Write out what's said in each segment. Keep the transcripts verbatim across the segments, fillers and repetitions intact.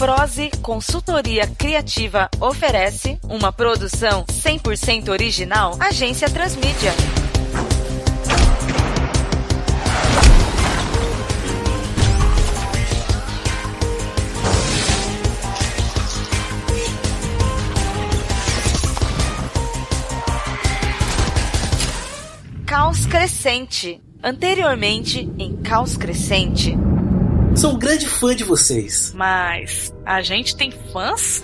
Prose Consultoria Criativa oferece uma produção cem por cento original Agência Transmídia. Caos Crescente. Anteriormente, em Caos Crescente. Sou um grande fã de vocês. Mas a gente tem fãs?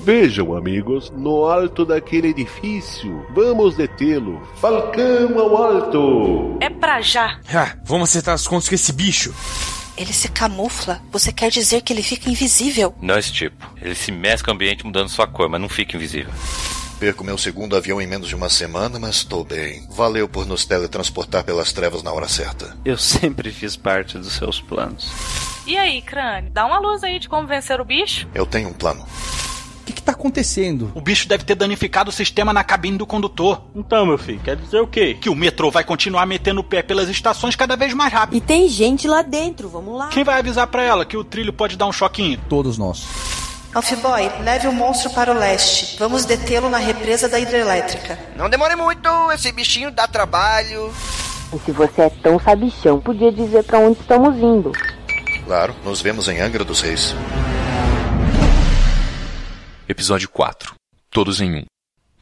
Vejam, amigos, no alto daquele edifício. Vamos detê-lo. Falcão ao alto. É pra já. Ah, vamos acertar as contas com esse bicho. Ele se camufla. Você quer dizer que ele fica invisível? Não, esse tipo. Ele se mescla no ambiente mudando sua cor, mas não fica invisível. Perco meu segundo avião em menos de uma semana, mas estou bem. Valeu por nos teletransportar pelas trevas na hora certa. Eu sempre fiz parte dos seus planos. E aí, Crânio? Dá uma luz aí de como vencer o bicho? Eu tenho um plano. O que que tá acontecendo? O bicho deve ter danificado o sistema na cabine do condutor. Então, meu filho, quer dizer o quê? Que o metrô vai continuar metendo o pé pelas estações cada vez mais rápido. E tem gente lá dentro, vamos lá. Quem vai avisar pra ela que o trilho pode dar um choquinho? Todos nós. Amphiboy, leve o monstro para o leste. Vamos detê-lo na represa da hidrelétrica. Não demore muito, esse bichinho dá trabalho. E se você é tão sabichão, podia dizer pra onde estamos indo. Claro, nos vemos em Angra dos Reis. Episódio quatro. Todos em um.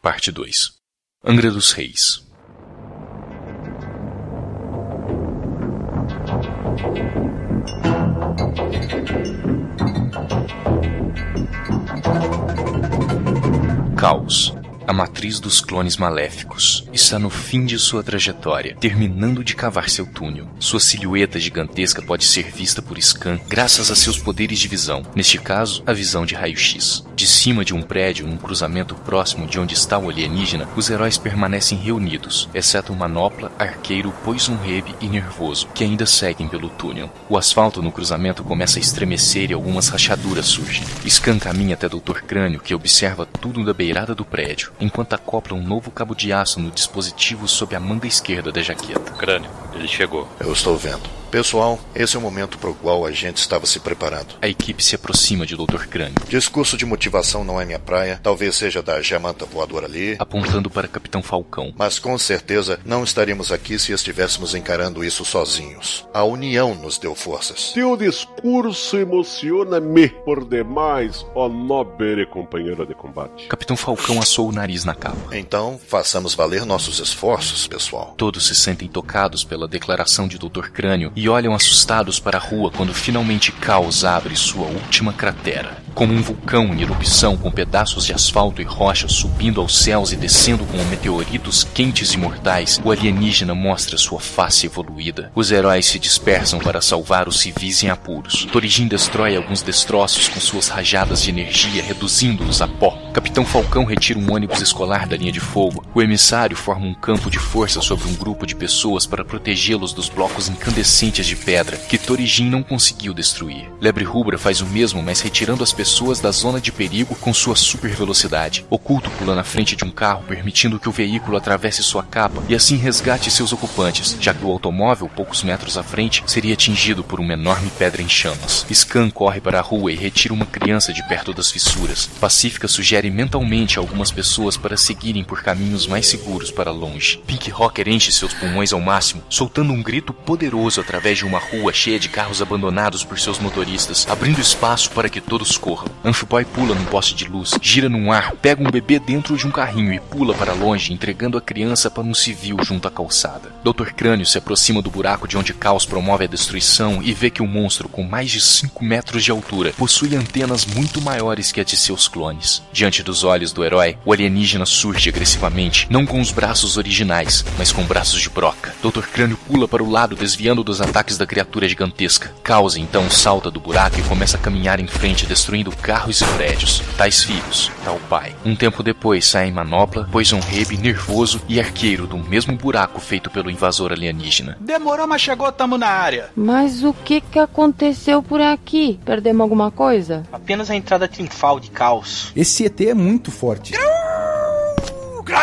Parte dois. Angra dos Reis. Caos, a matriz dos clones maléficos, está no fim de sua trajetória, terminando de cavar seu túnel. Sua silhueta gigantesca pode ser vista por Scan graças a seus poderes de visão, neste caso, a visão de raio-x. De cima de um prédio, num cruzamento próximo de onde está o alienígena, os heróis permanecem reunidos, exceto Manopla, Arqueiro, Poison Rebe e Nervoso, que ainda seguem pelo túnel. O asfalto no cruzamento começa a estremecer e algumas rachaduras surgem. Scan caminha até doutor Crânio, que observa tudo da beirada do prédio, enquanto acopla um novo cabo de aço no dispositivo sob a manga esquerda da jaqueta. Crânio, ele chegou. Eu estou vendo. Pessoal, esse é o momento para o qual a gente estava se preparando. A equipe se aproxima de doutor Crânio. Discurso de motivação não é minha praia, talvez seja da jamanta voadora ali, apontando para Capitão Falcão. Mas com certeza não estaríamos aqui se estivéssemos encarando isso sozinhos. A união nos deu forças. Seu discurso emociona-me por demais, ó nobre companheiro de combate. Capitão Falcão assou o nariz na capa. Então, façamos valer nossos esforços, pessoal. Todos se sentem tocados pela declaração de doutor Crânio e olham assustados para a rua quando finalmente Caos abre sua última cratera. Como um vulcão em erupção, com pedaços de asfalto e rochas subindo aos céus e descendo como meteoritos quentes e mortais, o alienígena mostra sua face evoluída. Os heróis se dispersam para salvar os civis em apuros. Torijin destrói alguns destroços com suas rajadas de energia, reduzindo-os a pó. Capitão Falcão retira um ônibus escolar da linha de fogo. O emissário forma um campo de força sobre um grupo de pessoas para protegê-los dos blocos incandescentes de pedra que Torijin não conseguiu destruir. Lebre Rubra faz o mesmo, mas retirando as pessoas da zona de perigo com sua super velocidade. Oculto pula na frente de um carro, permitindo que o veículo atravesse sua capa e assim resgate seus ocupantes, já que o automóvel, poucos metros à frente, seria atingido por uma enorme pedra em chamas. Scan corre para a rua e retira uma criança de perto das fissuras. Pacífica sugere mentalmente a algumas pessoas para seguirem por caminhos mais seguros para longe. Pink Rocker enche seus pulmões ao máximo, soltando um grito poderoso através Através de uma rua cheia de carros abandonados por seus motoristas, abrindo espaço para que todos corram. Amphiboy pula num poste de luz, gira num ar, pega um bebê dentro de um carrinho e pula para longe, entregando a criança para um civil junto à calçada. doutor Crânio se aproxima do buraco de onde Caos promove a destruição e vê que o monstro, com mais de cinco metros de altura, possui antenas muito maiores que as de seus clones. Diante dos olhos do herói, o alienígena surge agressivamente, não com os braços originais, mas com braços de broca. doutor Crânio pula para o lado, desviando dos ataques da criatura gigantesca. Caos então salta do buraco e começa a caminhar em frente, destruindo carros e prédios. Tais filhos, tal pai. Um tempo depois saem Manopla, Poison Rebe, Nervoso e Arqueiro do mesmo buraco feito pelo invasor alienígena. Demorou, mas chegou, tamo na área. Mas o que que aconteceu por aqui? Perdemos alguma coisa? Apenas a entrada triunfal de Caos. Esse E T é muito forte. Grau! Grau!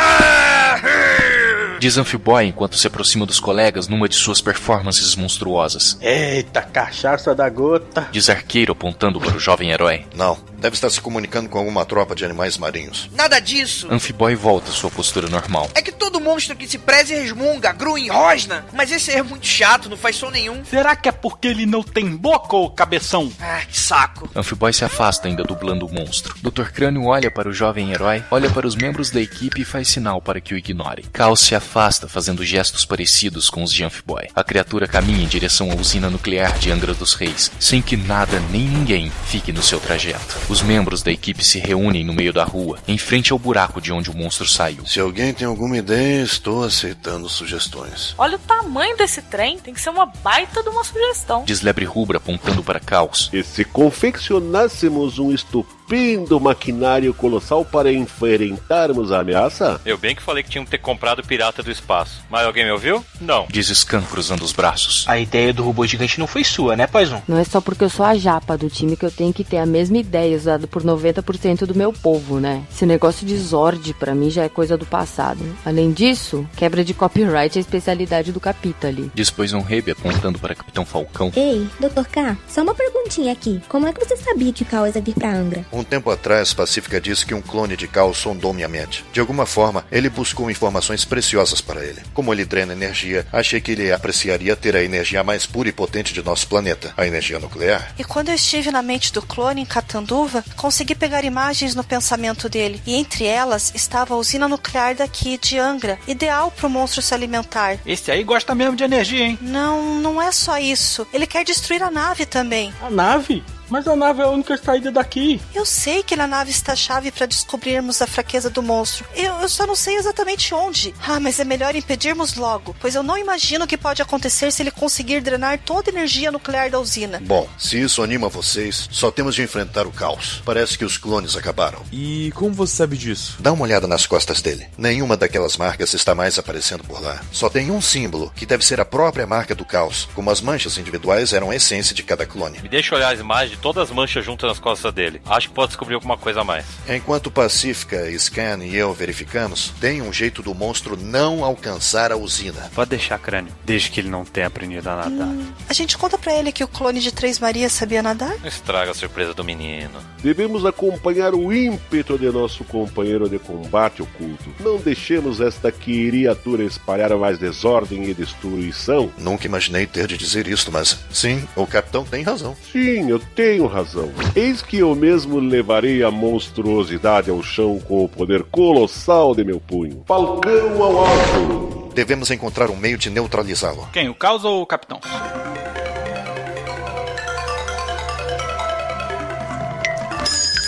diz Amphiboy enquanto se aproxima dos colegas numa de suas performances monstruosas. Eita, cachaça da gota! Diz Arqueiro apontando para o jovem herói. Não, deve estar se comunicando com alguma tropa de animais marinhos. Nada disso! Amphiboy volta à sua postura normal. É que todo monstro que se preze resmunga, grunha e rosna, mas esse é muito chato, não faz som nenhum. Será que é porque ele não tem boca ou cabeção? Ah, que saco! Amphiboy se afasta ainda dublando o monstro. doutor Crânio olha para o jovem herói, olha para os membros da equipe e faz sinal para que o ignore. Caos se afasta fazendo gestos parecidos com os de Amphiboy. A criatura caminha em direção à usina nuclear de Angra dos Reis, sem que nada nem ninguém fique no seu trajeto. Os membros da equipe se reúnem no meio da rua, em frente ao buraco de onde o monstro saiu. Se alguém tem alguma ideia, estou aceitando sugestões. Olha o tamanho desse trem, tem que ser uma baita de uma sugestão. Diz Lebre Rubra apontando para Caos. E se confeccionássemos um estupendo Pindo maquinário colossal para enfrentarmos a ameaça? Eu bem que falei que tinham que ter comprado o Pirata do Espaço. Mas alguém me ouviu? Não. Diz Scan cruzando os braços. A ideia do robô gigante não foi sua, né, Poison? Não é só porque eu sou a japa do time que eu tenho que ter a mesma ideia usada por noventa por cento do meu povo, né? Esse negócio de Zord, pra mim, já é coisa do passado. Né? Além disso, quebra de copyright é a especialidade do Capita ali. Diz Poison Rebe apontando para Capitão Falcão. Ei, doutor K, só uma perguntinha aqui. Como é que você sabia que o Caos ia vir pra Angra? Um tempo atrás, Pacífica disse que um clone de Caos sondou minha mente. De alguma forma, ele buscou informações preciosas para ele. Como ele drena energia, achei que ele apreciaria ter a energia mais pura e potente de nosso planeta, a energia nuclear. E quando eu estive na mente do clone, em Catanduva, consegui pegar imagens no pensamento dele. E entre elas, estava a usina nuclear daqui, de Angra, ideal para o monstro se alimentar. Esse aí gosta mesmo de energia, hein? Não, não é só isso. Ele quer destruir a nave também. A nave? Mas a nave é a única saída daqui. Eu sei que na nave está a chave para descobrirmos a fraqueza do monstro. Eu, eu só não sei exatamente onde. Ah, mas é melhor impedirmos logo, pois eu não imagino o que pode acontecer se ele conseguir drenar toda a energia nuclear da usina. Bom, se isso anima vocês, só temos de enfrentar o Caos. Parece que os clones acabaram. E como você sabe disso? Dá uma olhada nas costas dele. Nenhuma daquelas marcas está mais aparecendo por lá. Só tem um símbolo, que deve ser a própria marca do Caos, como as manchas individuais eram a essência de cada clone. Me deixa olhar as imagens todas as manchas juntas nas costas dele. Acho que pode descobrir alguma coisa a mais. Enquanto Pacífica, Scan e eu verificamos, tem um jeito do monstro não alcançar a usina. Pode deixar, Crânio. Desde que ele não tenha aprendido a nadar. Hum, a gente conta pra ele que o clone de Três Marias sabia nadar? Estraga a surpresa do menino. Devemos acompanhar o ímpeto de nosso companheiro de combate oculto. Não deixemos esta criatura espalhar mais desordem e destruição. Nunca imaginei ter de dizer isso, mas sim, o capitão tem razão. Sim, eu tenho Tenho razão. Eis que eu mesmo levarei a monstruosidade ao chão com o poder colossal de meu punho. Falcão ao alto! Devemos encontrar um meio de neutralizá-lo. Quem? O Caos ou o Capitão?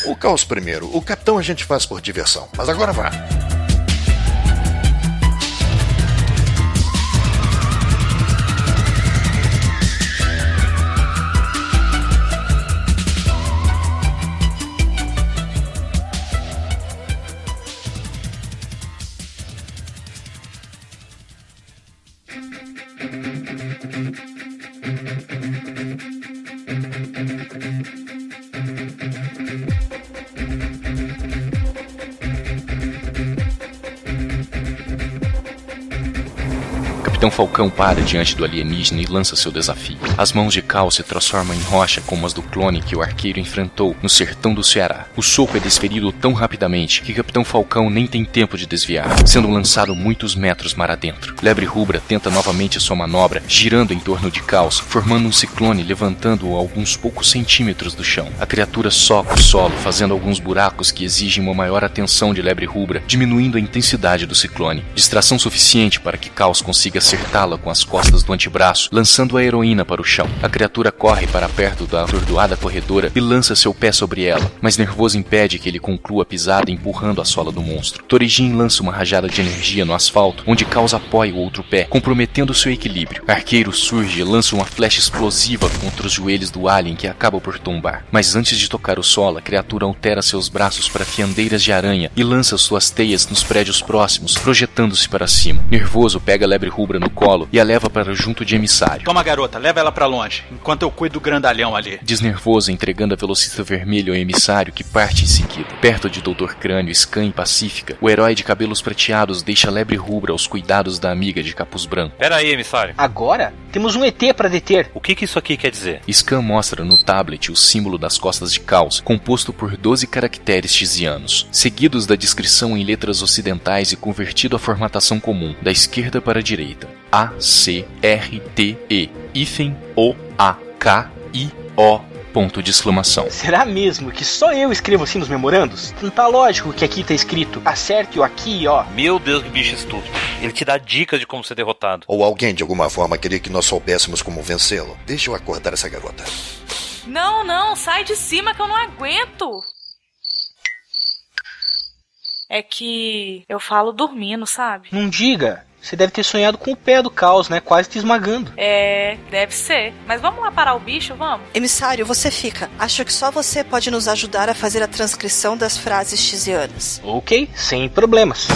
O Caos primeiro. O Capitão a gente faz por diversão. Mas agora vá. Então Falcão para diante do alienígena e lança seu desafio. As mãos de Cal se transformam em rocha como as do clone que o arqueiro enfrentou no sertão do Ceará. O soco é desferido tão rapidamente que Capitão Falcão nem tem tempo de desviar, sendo lançado muitos metros mar adentro. Lebre Rubra tenta novamente sua manobra, girando em torno de Caos, formando um ciclone levantando-o alguns poucos centímetros do chão. A criatura soca o solo, fazendo alguns buracos que exigem uma maior atenção de Lebre Rubra, diminuindo a intensidade do ciclone. Distração suficiente para que Caos consiga acertá-la com as costas do antebraço, lançando a heroína para o chão. A criatura corre para perto da atordoada corredora e lança seu pé sobre ela, mas Nervoso impede que ele conclua a pisada empurrando a sola do monstro. Torijin lança uma rajada de energia no asfalto, onde Caos apoia o outro pé, comprometendo seu equilíbrio. Arqueiro surge e lança uma flecha explosiva contra os joelhos do alien que acaba por tombar. Mas antes de tocar o solo, a criatura altera seus braços para fiandeiras de aranha e lança suas teias nos prédios próximos, projetando-se para cima. Nervoso pega a Lebre Rubra no colo e a leva para junto de Emissário. Toma, garota, leva ela para longe. enquanto eu cuido do grandalhão ali. Diz Nervoso, entregando a velocista vermelha ao emissário, que parte em seguida. Perto de doutor Crânio, Scan e Pacífica, o herói de cabelos prateados deixa a Lebre Rubra aos cuidados da amiga de capuz branco. Pera aí, emissário. Agora? Temos um E T pra deter. O que que isso aqui quer dizer? Scan mostra no tablet o símbolo das costas de Caos, composto por doze caracteres tizianos, seguidos da descrição em letras ocidentais e convertido à formatação comum, da esquerda para a direita. A, C, R, T, E, hífen, O, A, K, I, O, ponto de exclamação. Será mesmo que só eu escrevo assim nos memorandos? Não tá lógico que aqui tá escrito acerte o aqui, ó. Meu Deus, que bicho estúpido. Ele te dá dicas de como ser derrotado. Ou alguém de alguma forma queria que nós soubéssemos como vencê-lo. Deixa eu acordar essa garota. Não, não, sai de cima que eu não aguento. É que eu falo dormindo, sabe? Não diga. Você deve ter sonhado com o pé do Caos, né? Quase te esmagando. É, deve ser. Mas vamos lá parar o bicho, vamos? Emissário, você fica. Acho que só você pode nos ajudar a fazer a transcrição das frases tizianas. Ok, sem problemas.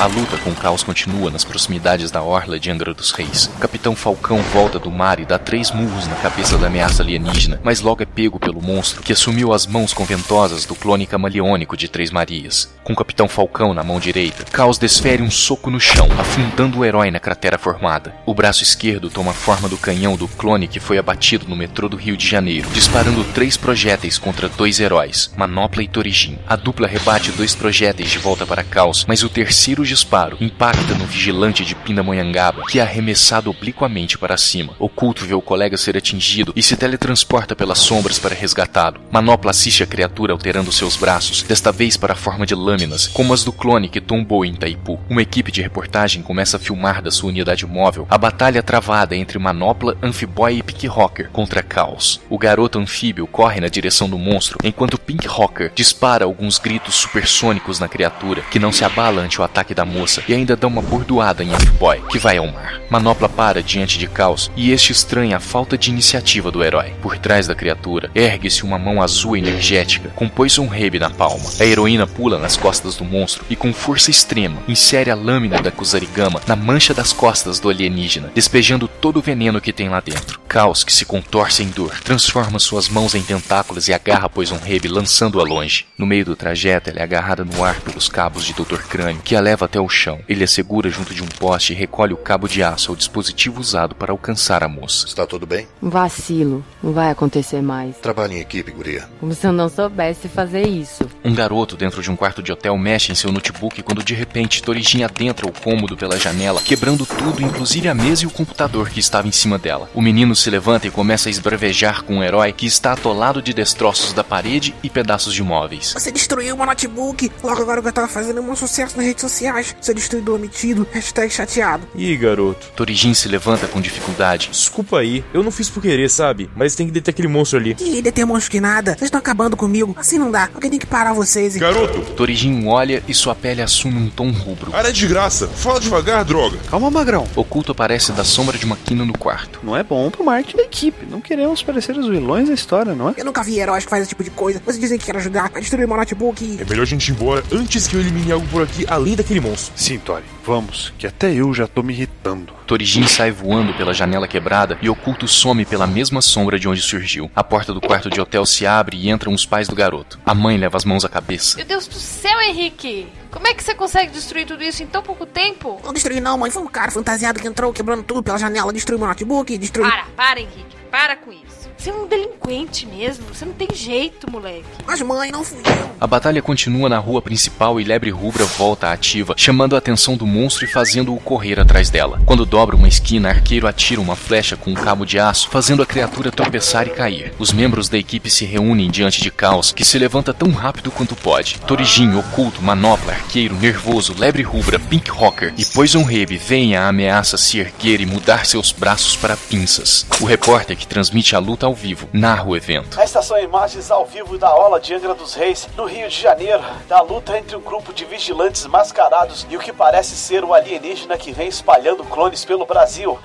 A luta com o Caos continua nas proximidades da orla de Angra dos Reis. O Capitão Falcão volta do mar e dá três murros na cabeça da ameaça alienígena, mas logo é pego pelo monstro que assumiu as mãos conventosas do clone camaleônico de Três Marias. Com o Capitão Falcão na mão direita, Caos desfere um soco no chão, afundando o herói na cratera formada. O braço esquerdo toma a forma do canhão do clone que foi abatido no metrô do Rio de Janeiro, disparando três projéteis contra dois heróis, Manopla e Torijin. A dupla rebate dois projéteis de volta para Caos, mas o terceiro disparo impacta no vigilante de Pindamonhangaba, que é arremessado obliquamente para cima. Oculto vê o colega ser atingido e se teletransporta pelas sombras para resgatá-lo. Manopla assiste a criatura alterando seus braços, desta vez para a forma de lâminas, como as do clone que tombou em Itaipu. Uma equipe de reportagem começa a filmar da sua unidade móvel a batalha travada entre Manopla, Amphiboy e Pink Rocker contra Caos. O garoto anfíbio corre na direção do monstro, enquanto Pink Rocker dispara alguns gritos supersônicos na criatura, que não se abala ante o ataque da moça e ainda dá uma bordoada em Amphiboy, que vai ao mar. Manopla para diante de Caos e este estranha a falta de iniciativa do herói. Por trás da criatura, ergue-se uma mão azul energética com Poison Rebe na palma. A heroína pula nas costas do monstro e com força extrema insere a lâmina da Kusarigama na mancha das costas do alienígena, despejando todo o veneno que tem lá dentro. Caos, que se contorce em dor, transforma suas mãos em tentáculos e agarra Poison Rebe, lançando-a longe. No meio do trajeto, ela é agarrada no ar pelos cabos de doutor Crânio, que a leva até o chão. Ele a segura junto de um poste e recolhe o cabo de aço ao dispositivo usado para alcançar a moça. Está tudo bem? Vacilo. Não vai acontecer mais. Trabalho em equipe, guria. Como se eu não soubesse fazer isso. Um garoto dentro de um quarto de hotel mexe em seu notebook quando de repente Torijin adentra o cômodo pela janela, quebrando tudo, inclusive a mesa e o computador que estava em cima dela. O menino se levanta e começa a esbravejar com um herói que está atolado de destroços da parede e pedaços de móveis. Você destruiu o meu notebook! Logo agora eu estava fazendo um sucesso nas redes sociais. Seu destruidor metido, hashtag chateado. Ih, garoto. Torijin se levanta com dificuldade. Desculpa aí, eu não fiz por querer, sabe? Mas tem que deter aquele monstro ali. Ih, deter monstro que nada. Vocês estão acabando comigo. Assim não dá. Alguém tem que parar vocês, hein? Garoto! Torijin olha e sua pele assume um tom rubro. Área de graça. Fala devagar, droga. Calma, magrão. Oculto aparece da sombra de uma quina no quarto. Não é bom pro marketing da equipe. Não queremos parecer os vilões da história, não é? Eu nunca vi heróis que fazem esse tipo de coisa. Vocês dizem que querem ajudar a destruir meu notebook. E... É melhor a gente ir embora antes que eu elimine algo por aqui além daquele monstro. Sim, Tori. Vamos, que até eu já tô me irritando. Torijin sai voando pela janela quebrada e Oculto some pela mesma sombra de onde surgiu. A porta do quarto de hotel se abre e entram os pais do garoto. A mãe leva as mãos à cabeça. Meu Deus do céu, Henrique! Como é que você consegue destruir tudo isso em tão pouco tempo? Não destruí não, mãe. Foi um cara fantasiado que entrou quebrando tudo pela janela, destruiu meu notebook, destruiu... Para, para, Henrique. Para com isso. Você é um delinquente mesmo, você não tem jeito, moleque. Mas mãe, não fui eu. A batalha continua na rua principal e Lebre Rubra volta à ativa, chamando a atenção do monstro e fazendo-o correr atrás dela. Quando dobra uma esquina, Arqueiro atira uma flecha com um cabo de aço, fazendo a criatura tropeçar e cair. Os membros da equipe se reúnem diante de Caos, que se levanta tão rápido quanto pode. Torijin, Oculto, Manopla, Arqueiro, Nervoso, Lebre Rubra, Pink Rocker e Poison Rebe veem a ameaça se erguer e mudar seus braços para pinças. O repórter que transmite a luta ao vivo, narra o evento. Estas são imagens ao vivo da aula de Angra dos Reis, no Rio de Janeiro, da luta entre um grupo de vigilantes mascarados e o que parece ser o alienígena que vem espalhando clones pelo Brasil.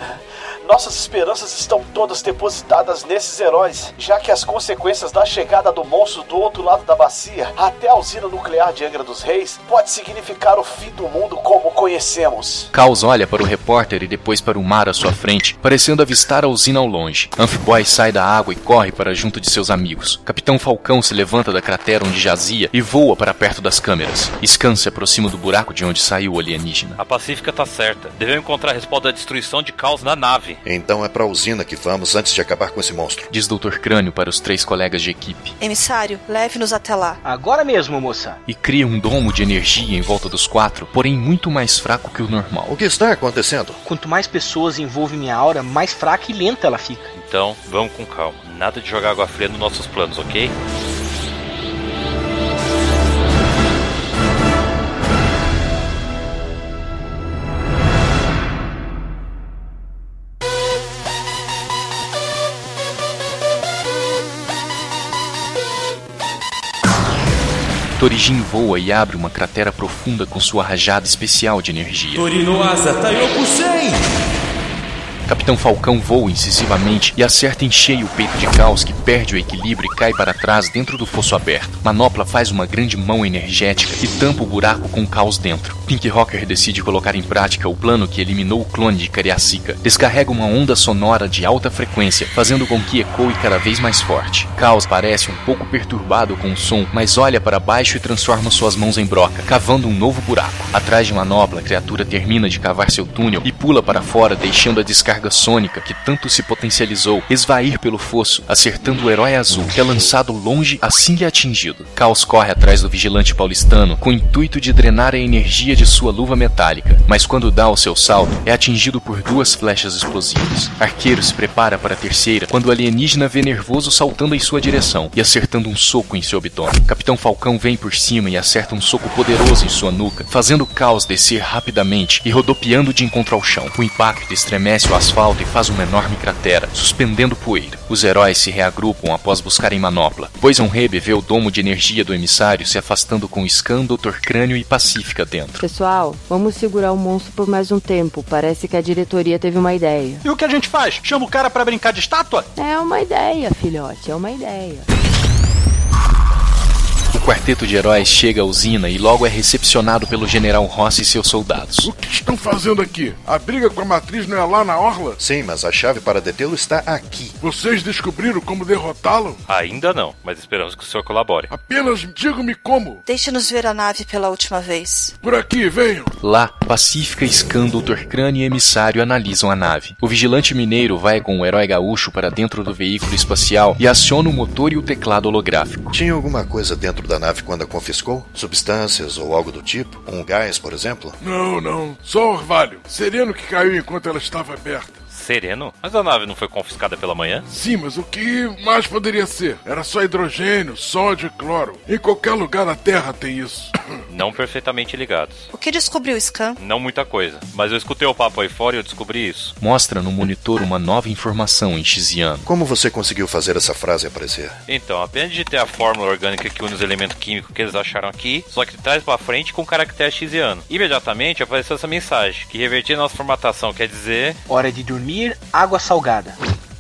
Nossas esperanças estão todas depositadas nesses heróis, já que as consequências da chegada do monstro do outro lado da bacia até a usina nuclear de Angra dos Reis pode significar o fim do mundo como conhecemos. Caos olha para o repórter e depois para o mar à sua frente, parecendo avistar a usina ao longe. Amphiboy sai da água e corre para junto de seus amigos. Capitão Falcão se levanta da cratera onde jazia e voa para perto das câmeras. Scan se aproxima do buraco de onde saiu o alienígena. A Pacífica tá certa. Devemos encontrar a resposta da destruição de Caos na nave. Então é pra usina que vamos antes de acabar com esse monstro, diz doutor Crânio para os três colegas de equipe. Emissário, leve-nos até lá. Agora mesmo, moça. E cria um domo de energia em volta dos quatro, porém muito mais fraco que o normal. O que está acontecendo? Quanto mais pessoas envolvem minha aura, mais fraca e lenta ela fica. Então, vamos com calma. Nada de jogar água fria nos nossos planos, ok? Torijin voa e abre uma cratera profunda com sua rajada especial de energia. Capitão Falcão voa incisivamente e acerta em cheio o peito de Caos, que perde o equilíbrio e cai para trás dentro do fosso aberto. Manopla faz uma grande mão energética e tampa o buraco com Caos dentro. Pink Rocker decide colocar em prática o plano que eliminou o clone de Cariacica. Descarrega uma onda sonora de alta frequência, fazendo com que ecoe cada vez mais forte. Caos parece um pouco perturbado com o som, mas olha para baixo e transforma suas mãos em broca, cavando um novo buraco. Atrás de Manopla, a criatura termina de cavar seu túnel e pula para fora, deixando a descarga carga sônica que tanto se potencializou esvair pelo fosso, acertando o herói azul, que é lançado longe assim que é atingido. Caos corre atrás do vigilante paulistano com o intuito de drenar a energia de sua luva metálica, mas quando dá o seu salto, é atingido por duas flechas explosivas. Arqueiro se prepara para a terceira, quando o alienígena vê Nervoso saltando em sua direção e acertando um soco em seu abdômen. Capitão Falcão vem por cima e acerta um soco poderoso em sua nuca, fazendo Caos descer rapidamente e rodopiando de encontro ao chão. O impacto estremece o asfalto e faz uma enorme cratera, suspendendo poeira. Os heróis se reagrupam após buscarem Manopla. Poison Rebe vê o domo de energia do emissário se afastando com Scan, doutor Crânio e Pacífica dentro. Pessoal, vamos segurar o monstro por mais um tempo. Parece que a diretoria teve uma ideia. E o que a gente faz? Chama o cara pra brincar de estátua? É uma ideia, filhote, é uma ideia. O quarteto de heróis chega à usina e logo é recepcionado pelo General Ross e seus soldados. O que estão fazendo aqui? A briga com a matriz não é lá na orla? Sim, mas a chave para detê-lo está aqui. Vocês descobriram como derrotá-lo? Ainda não, mas esperamos que o senhor colabore. Apenas diga-me como. Deixe-nos ver a nave pela última vez. Por aqui, venham. Lá, Pacífica, Scan, doutor Crânio e Emissário analisam a nave. O vigilante mineiro vai com o herói gaúcho para dentro do veículo espacial e aciona o motor e o teclado holográfico. Tinha alguma coisa dentro da da nave quando a confiscou? Substâncias ou algo do tipo? Um gás, por exemplo? Não, não. Só orvalho. Sereno que caiu enquanto ela estava aberta. Sereno? Mas a nave não foi confiscada pela manhã? Sim, mas o que mais poderia ser? Era só hidrogênio, sódio e cloro. Em qualquer lugar na Terra tem isso. Não perfeitamente ligados. O que descobriu o Scan? Não muita coisa, mas eu escutei o papo aí fora e eu descobri isso. Mostra no monitor uma nova informação em xiziano. Como você conseguiu fazer essa frase aparecer? Então, apenas digitei a fórmula orgânica que une os elementos químicos que eles acharam aqui, só que traz pra frente com caractere xiziano. Imediatamente apareceu essa mensagem, que revertia nossa formatação, quer dizer... Hora de dormir. Água salgada.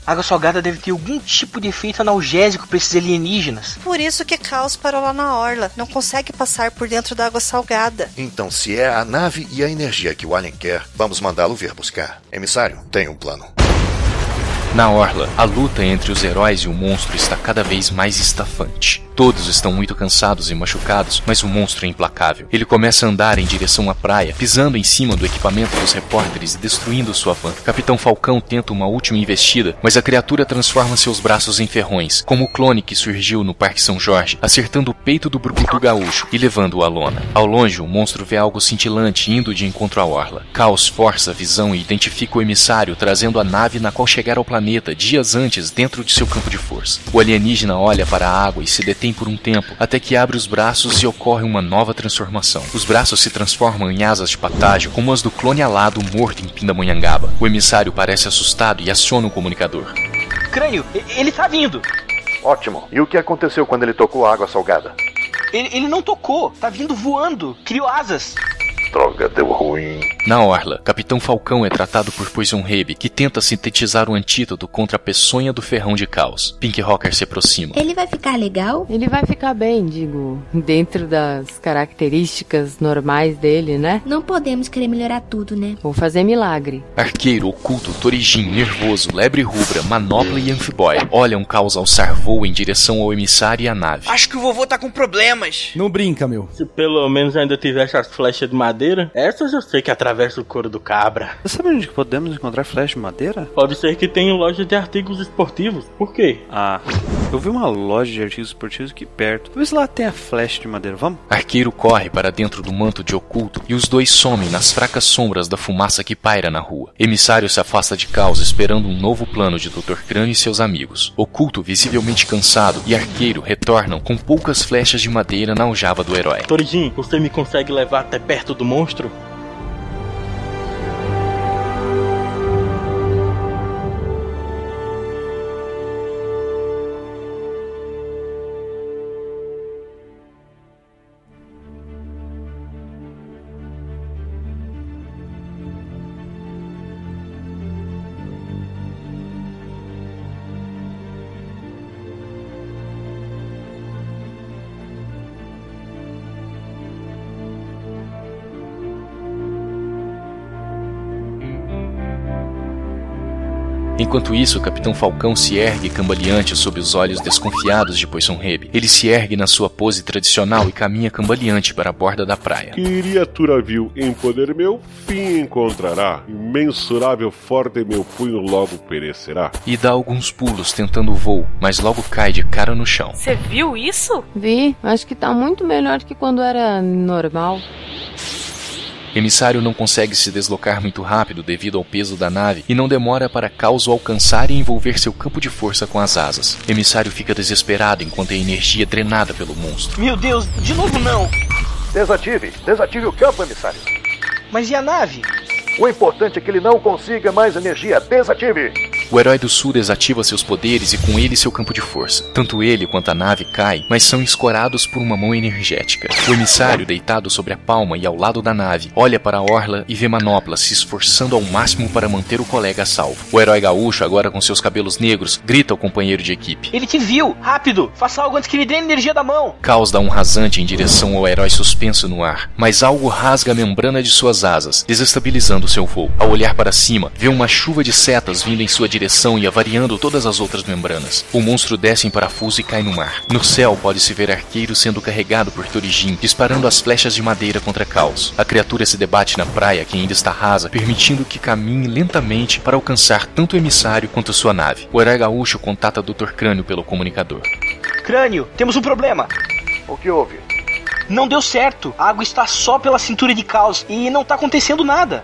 Água salgada deve ter algum tipo de efeito analgésico para esses alienígenas. Por isso que Caos parou lá na orla. Não consegue passar por dentro da água salgada. Então, se é a nave e a energia que o alien quer, vamos mandá-lo vir buscar. Emissário, tem um plano. Na orla, a luta entre os heróis e o monstro está cada vez mais estafante. Todos estão muito cansados e machucados, mas o monstro é implacável. Ele começa a andar em direção à praia, pisando em cima do equipamento dos repórteres e destruindo sua van. Capitão Falcão tenta uma última investida, mas a criatura transforma seus braços em ferrões, como o clone que surgiu no Parque São Jorge, acertando o peito do brucutu gaúcho e levando-o à lona. Ao longe, o monstro vê algo cintilante indo de encontro à orla. Caos força a visão e identifica o emissário, trazendo a nave na qual chegaram ao planeta dias antes dentro de seu campo de força. O alienígena olha para a água e se detém por um tempo, até que abre os braços e ocorre uma nova transformação. Os braços se transformam em asas de patágio, como as do clone alado morto em Pindamonhangaba. O emissário parece assustado e aciona o comunicador. Crânio, ele tá vindo. Ótimo. E o que aconteceu quando ele tocou a água salgada? Ele, ele não tocou. Tá vindo voando. Criou asas. Droga, deu ruim. Na orla, Capitão Falcão é tratado por Poison Rebe, que tenta sintetizar o antídoto contra a peçonha do ferrão de caos. Pink Rocker se aproxima. Ele vai ficar legal? Ele vai ficar bem, digo, dentro das características normais dele, né? Não podemos querer melhorar tudo, né? Vou fazer milagre. Arqueiro, Oculto, Torijin, Nervoso, Lebre Rubra, Manopla e Amphiboy olham caos alçar voo em direção ao emissário e à nave. Acho que o vovô tá com problemas. Não brinca, meu. Se pelo menos ainda tivesse as flechas de madeira. Essas eu sei que atravessa o couro do cabra. Você sabe onde podemos encontrar flecha de madeira? Pode ser que tenha loja de artigos esportivos. Por quê? Ah, eu vi uma loja de artigos esportivos aqui perto. Vê se lá tem a flecha de madeira, vamos? Arqueiro corre para dentro do manto de Oculto e os dois somem nas fracas sombras da fumaça que paira na rua. Emissário se afasta de Caos esperando um novo plano de doutor Crânio e seus amigos. Oculto, visivelmente cansado, e Arqueiro retornam com poucas flechas de madeira na aljava do herói. Torijin, você me consegue levar até perto do monstro? Enquanto isso, o Capitão Falcão se ergue cambaleante sob os olhos desconfiados de Poison Rebe. Ele se ergue na sua pose tradicional e caminha cambaleante para a borda da praia. Criatura vil em poder meu, fim encontrará. Imensurável forte meu punho logo perecerá. E dá alguns pulos tentando o voo, mas logo cai de cara no chão. Você viu isso? Vi, acho que tá muito melhor que quando era normal. Emissário não consegue se deslocar muito rápido devido ao peso da nave e não demora para Caos alcançar e envolver seu campo de força com as asas. Emissário fica desesperado enquanto a energia é drenada pelo monstro. Meu Deus, de novo não! Desative! Desative o campo, Emissário! Mas e a nave? O importante é que ele não consiga mais energia. Desative! O herói do sul desativa seus poderes e com ele seu campo de força. Tanto ele quanto a nave caem, mas são escorados por uma mão energética. O emissário, deitado sobre a palma e ao lado da nave, olha para a orla e vê Manopla se esforçando ao máximo para manter o colega a salvo. O herói gaúcho, agora com seus cabelos negros, grita ao companheiro de equipe. Ele te viu! Rápido! Faça algo antes que ele dê energia da mão! Caos dá um rasante em direção ao herói suspenso no ar, mas algo rasga a membrana de suas asas, desestabilizando do seu voo. Ao olhar para cima, vê uma chuva de setas vindo em sua direção e avariando todas as outras membranas. O monstro desce em parafuso e cai no mar. No céu, pode-se ver Arqueiro sendo carregado por Torijin, disparando as flechas de madeira contra Caos. A criatura se debate na praia, que ainda está rasa, permitindo que caminhe lentamente para alcançar tanto o emissário quanto sua nave. O herói gaúcho contata doutor Crânio pelo comunicador. Crânio, temos um problema. O que houve? Não deu certo. A água está só pela cintura de Caos e não está acontecendo nada.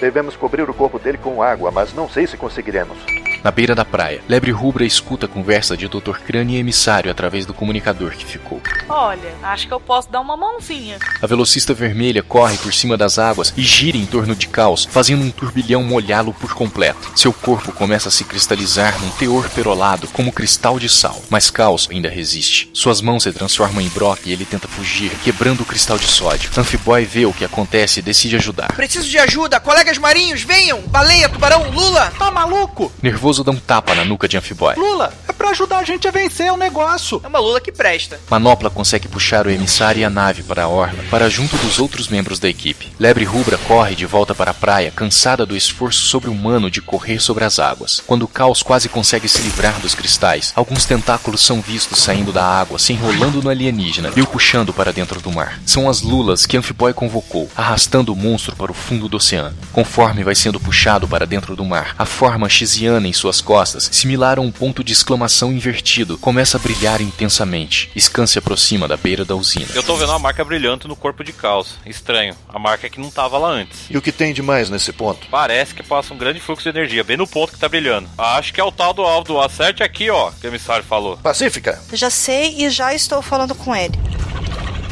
Devemos cobrir o corpo dele com água, mas não sei se conseguiremos. Na beira da praia, Lebre Rubra escuta a conversa de doutor Crânio e emissário através do comunicador que ficou. Olha, acho que eu posso dar uma mãozinha. A velocista vermelha corre por cima das águas e gira em torno de Caos, fazendo um turbilhão molhá-lo por completo. Seu corpo começa a se cristalizar num teor perolado, como cristal de sal. Mas Caos ainda resiste. Suas mãos se transformam em Brock e ele tenta fugir, quebrando o cristal de sódio. Amphiboy vê o que acontece e decide ajudar. Preciso de ajuda, colega! Marinhos, venham! Baleia, tubarão, Lula! Tá maluco? Nervoso dá um tapa na nuca de Amphiboy. Lula, é pra ajudar a gente a vencer o negócio. É uma Lula que presta. Manopla consegue puxar o emissário e a nave para a orla, para junto dos outros membros da equipe. Lebre Rubra corre de volta para a praia, cansada do esforço sobre-humano de correr sobre as águas. Quando o Caos quase consegue se livrar dos cristais, alguns tentáculos são vistos saindo da água, se enrolando no alienígena e o puxando para dentro do mar. São as Lulas que Amphiboy convocou, arrastando o monstro para o fundo do oceano. Conforme vai sendo puxado para dentro do mar, a forma xiziana em suas costas, similar a um ponto de exclamação invertido, começa a brilhar intensamente. Scan se aproxima da beira da usina. Eu tô vendo uma marca brilhante no corpo de Caos. Estranho, a marca é que não tava lá antes. E o que tem de mais nesse ponto? Parece que passa um grande fluxo de energia, bem no ponto que tá brilhando. Acho que é o tal do alvo do acerte aqui, ó, que o emissário falou. Pacífica! Já sei e já estou falando com ele.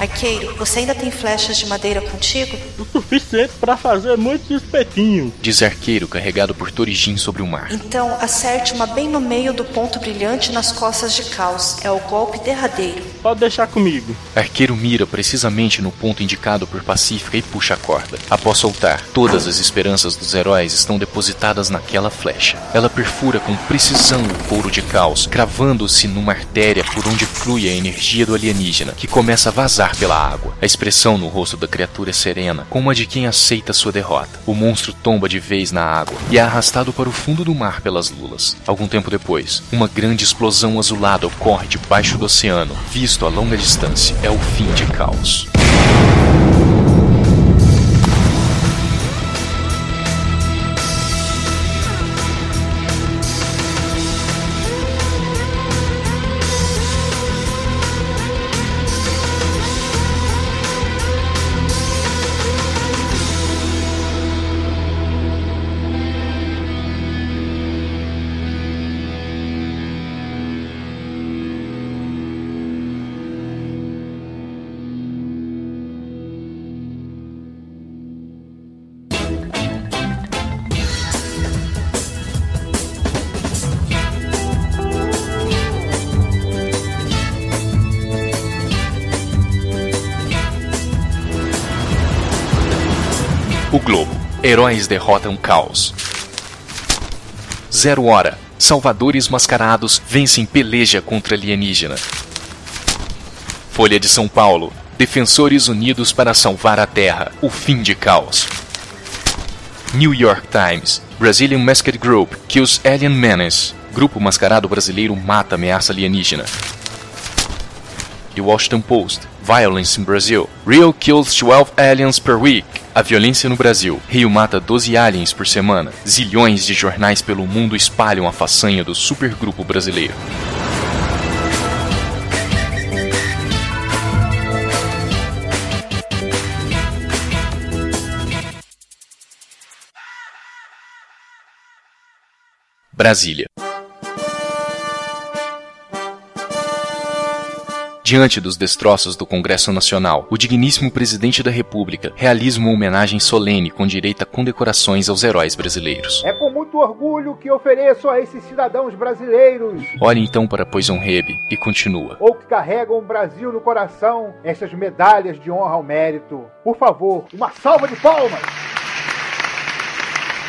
Arqueiro, você ainda tem flechas de madeira contigo? O suficiente para fazer muitos espetinhos, diz Arqueiro, carregado por Torijin sobre o mar. Então, acerte uma bem no meio do ponto brilhante nas costas de Caos. É o golpe derradeiro. Pode deixar comigo. Arqueiro mira precisamente no ponto indicado por Pacífica e puxa a corda. Após soltar, todas as esperanças dos heróis estão depositadas naquela flecha. Ela perfura com precisão o couro de Caos, cravando-se numa artéria por onde flui a energia do alienígena, que começa a vazar pela água. A expressão no rosto da criatura é serena, como a de quem aceita sua derrota. O monstro tomba de vez na água e é arrastado para o fundo do mar pelas lulas. Algum tempo depois, uma grande explosão azulada ocorre debaixo do oceano. Visto a longa distância, é o fim de Caos. Heróis derrotam Caos. Zero Hora. Salvadores mascarados vencem peleja contra alienígena. Folha de São Paulo. Defensores unidos para salvar a Terra. O fim de Caos. New York Times. Brazilian Masked Group kills alien menace. Grupo mascarado brasileiro mata ameaça alienígena. The Washington Post. Violence in Brazil. Rio kills twelve aliens per week. A violência no Brasil. Rio mata doze aliens por semana. Zilhões de jornais pelo mundo espalham a façanha do supergrupo brasileiro. Brasília. Diante dos destroços do Congresso Nacional, o digníssimo presidente da República realiza uma homenagem solene com direito a condecorações aos heróis brasileiros. É com muito orgulho que ofereço a esses cidadãos brasileiros. Olha então para Poison Rebe e continua. Ou que carregam o Brasil no coração, essas medalhas de honra ao mérito. Por favor, uma salva de palmas!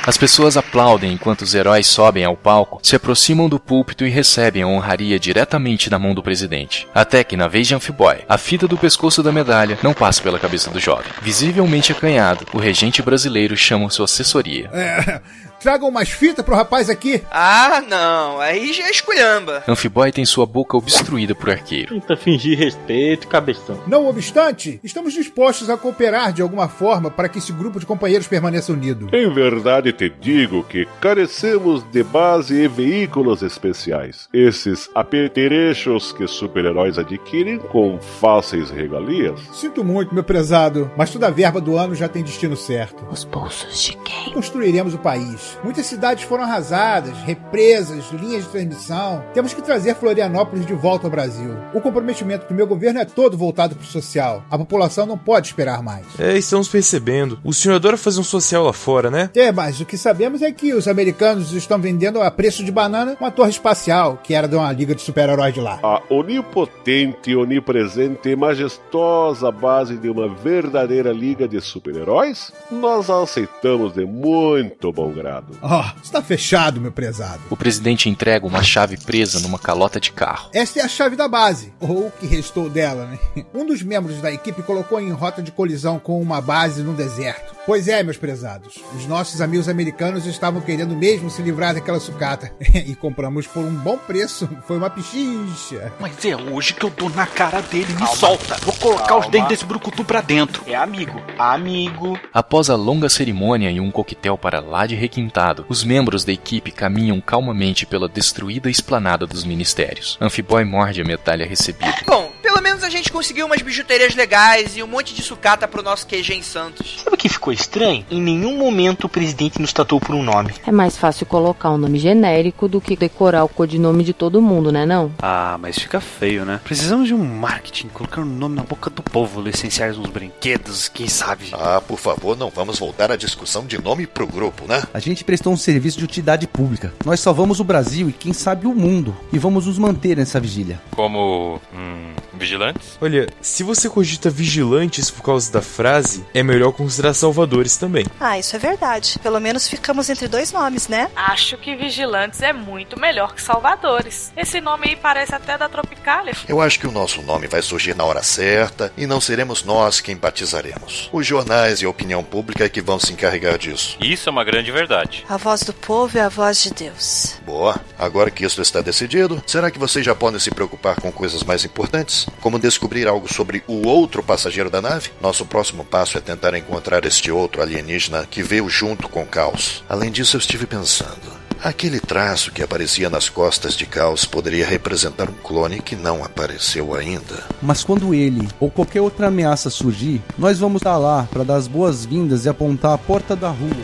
As pessoas aplaudem enquanto os heróis sobem ao palco, se aproximam do púlpito e recebem a honraria diretamente da mão do presidente. Até que, na vez de Amphiboy, a fita do pescoço da medalha não passa pela cabeça do jovem. Visivelmente acanhado, o regente brasileiro chama sua assessoria. É, tragam umas fitas pro rapaz aqui. Ah, não, aí já é esculhamba. Amphiboy tem sua boca obstruída por Arqueiro. Tenta fingir respeito, cabeção. Não obstante, estamos dispostos a cooperar de alguma forma para que esse grupo de companheiros permaneça unido. Em verdade, te digo que carecemos de base e veículos especiais. Esses apetrechos que super-heróis adquirem com fáceis regalias. Sinto muito, meu prezado, mas toda a verba do ano já tem destino certo. Os bolsos de quem? Construiremos o país. Muitas cidades foram arrasadas, represas, linhas de transmissão. Temos que trazer Florianópolis de volta ao Brasil. O comprometimento do meu governo é todo voltado para o social. A população não pode esperar mais. É, estamos percebendo. O senhor adora fazer um social lá fora, né? É, mas o que sabemos é que os americanos estão vendendo a preço de banana uma torre espacial, que era de uma liga de super-heróis de lá. A onipotente, onipresente e majestosa base de uma verdadeira liga de super-heróis, nós a aceitamos de muito bom grado. Oh, está fechado, meu prezado. O presidente entrega uma chave presa numa calota de carro. Esta é a chave da base, ou o que restou dela, né? Um dos membros da equipe colocou em rota de colisão com uma base no deserto. Pois é, meus prezados, os nossos amigos americanos estavam querendo mesmo se livrar daquela sucata. E compramos por um bom preço. Foi uma pichincha. Mas é hoje que eu dou na cara dele. Calma. Me solta. Vou colocar Calma. os dentes desse brucutu pra dentro. É amigo. Amigo. Após a longa cerimônia e um coquetel para lá de requintado, os membros da equipe caminham calmamente pela destruída esplanada dos ministérios. Amphiboy morde a medalha recebida. Bom, pelo menos menos a gente conseguiu umas bijuterias legais e um monte de sucata pro nosso Q G em Santos. Sabe o que ficou estranho? Em nenhum momento o presidente nos tratou por um nome. É mais fácil colocar um nome genérico do que decorar o codinome de todo mundo, né não? Ah, mas fica feio, né? Precisamos de um marketing, colocar um nome na boca do povo, licenciar uns brinquedos, quem sabe? Ah, por favor, não vamos voltar à discussão de nome pro grupo, né? A gente prestou um serviço de utilidade pública. Nós salvamos o Brasil e quem sabe o mundo. E vamos nos manter nessa vigília. Como... Hum, vigilantes? Olha, se você cogita vigilantes por causa da frase, é melhor considerar salvadores também. Ah, isso é verdade. Pelo menos ficamos entre dois nomes, né? Acho que vigilantes é muito melhor que salvadores. Esse nome aí parece até da Tropicália. Eu acho que o nosso nome vai surgir na hora certa e não seremos nós quem batizaremos. Os jornais e a opinião pública é que vão se encarregar disso. Isso é uma grande verdade. A voz do povo é a voz de Deus. Boa. Agora que isso está decidido, será que vocês já podem se preocupar com coisas mais importantes, como descobrir algo sobre o outro passageiro da nave? Nosso próximo passo é tentar encontrar este outro alienígena que veio junto com o Caos. Além disso, eu estive pensando... Aquele traço que aparecia nas costas de Caos poderia representar um clone que não apareceu ainda. Mas quando ele ou qualquer outra ameaça surgir, nós vamos estar lá para dar as boas-vindas e apontar a porta da rua.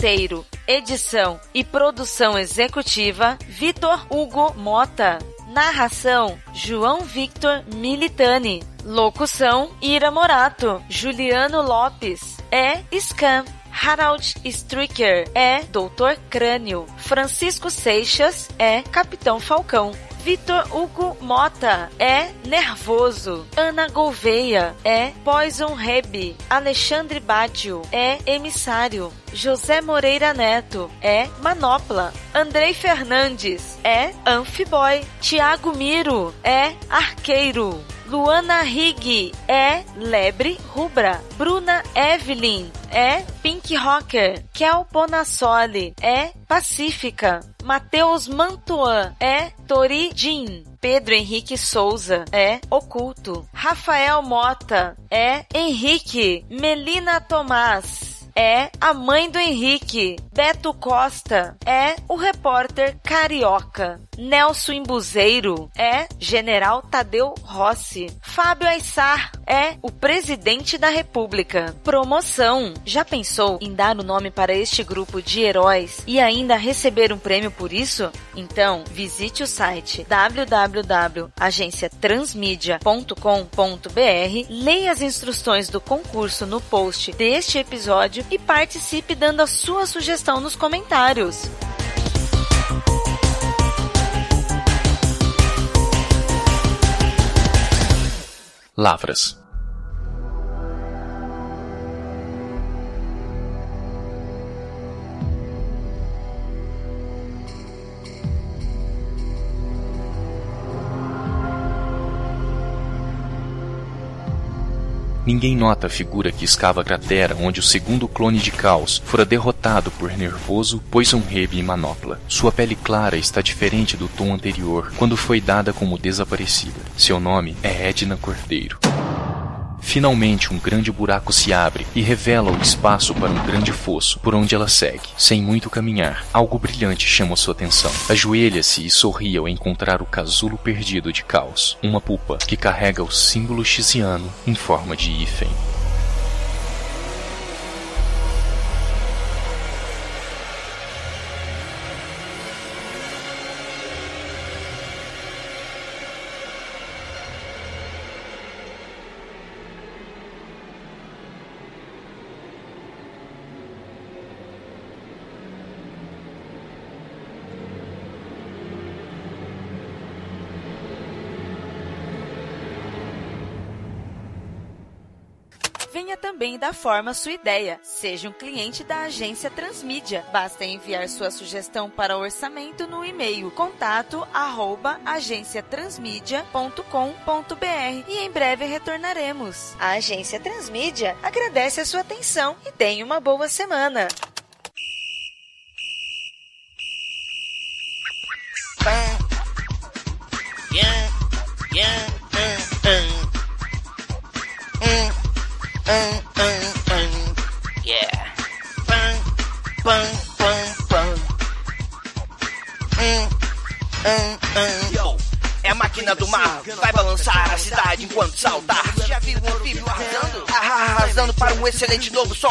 Roteiro, edição e produção executiva, Vitor Hugo Mota. Narração, João Victor Militani. Locução, Ira Morato, Juliano Lopes. É Scan. Harald Stricker é doutor Crânio. Francisco Seixas é Capitão Falcão. Vitor Hugo Mota é Nervoso. Ana Gouveia é Poison Rebe. Alexandre Bádio é Emissário. José Moreira Neto é Manopla. Andrei Fernandes é Amphiboy. Tiago Miro é Arqueiro. Luana Rigg é Lebre Rubra. Bruna Evelyn é Pink Rocker. Kel Bonassoli é Pacífica. Matheus Mantuan é Torijin. Pedro Henrique Souza é Oculto. Rafael Mota é Henrique. Melina Tomás é a mãe do Henrique. Beto Costa é o repórter carioca. Nelson Imbuzeiro é General Tadeu Rossi. Fábio Aissar é o presidente da República. Promoção. Já pensou em dar o nome para este grupo de heróis e ainda receber um prêmio por isso? Então, visite o site w w w ponto agência transmídia ponto com ponto b r, leia as instruções do concurso no post deste episódio e participe dando a sua sugestão nos comentários. Lavras. Ninguém nota a figura que escava a cratera onde o segundo clone de Caos fora derrotado por Nervoso, Poison Rebe e Manopla. Sua pele clara está diferente do tom anterior, quando foi dada como desaparecida. Seu nome é Edna Cordeiro. Finalmente, um grande buraco se abre e revela o espaço para um grande fosso, por onde ela segue. Sem muito caminhar, algo brilhante chama sua atenção. Ajoelha-se e sorri ao encontrar o casulo perdido de Caos, uma pupa que carrega o símbolo xiziano em forma de hífen. Também dá forma à sua ideia. Seja um cliente da Agência Transmídia. Basta enviar sua sugestão para orçamento no e-mail contato arroba agência transmídia ponto com ponto b r e em breve retornaremos. A Agência Transmídia agradece a sua atenção e tenha uma boa semana. Yo, é a máquina do mar, vai balançar a cidade enquanto saltar. Já viu um anfíbio arrasando? Arrasando para um excelente novo som.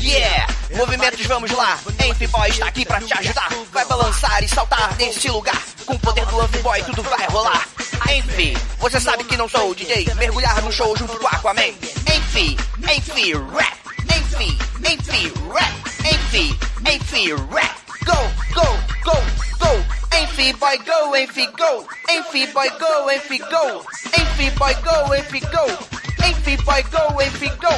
Yeah, movimentos, vamos lá. Amphiboy está aqui pra te ajudar. Vai balançar e saltar nesse lugar. Com o poder do Amphiboy tudo vai rolar. Amphi, você sabe que não sou o D J. Mergulhar no show junto com Aquaman. Amphi, Amphi, rap. Amphi, Amphi, rap. Amphi, Amphi, rap. Go, go, go, go. Amphiboy go, Amphi go. Amphiboy go, Amphi go. Amphiboy go, Amphi go. Amphiboy go, Amphi go.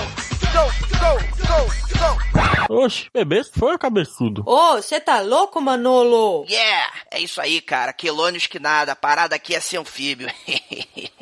Go, go, go, go. Oxe, bebê, foi o cabeçudo. Ô, oh, cê tá louco, Manolo? Yeah, é isso aí, cara. Quelônios que nada. A parada aqui é ser anfíbio.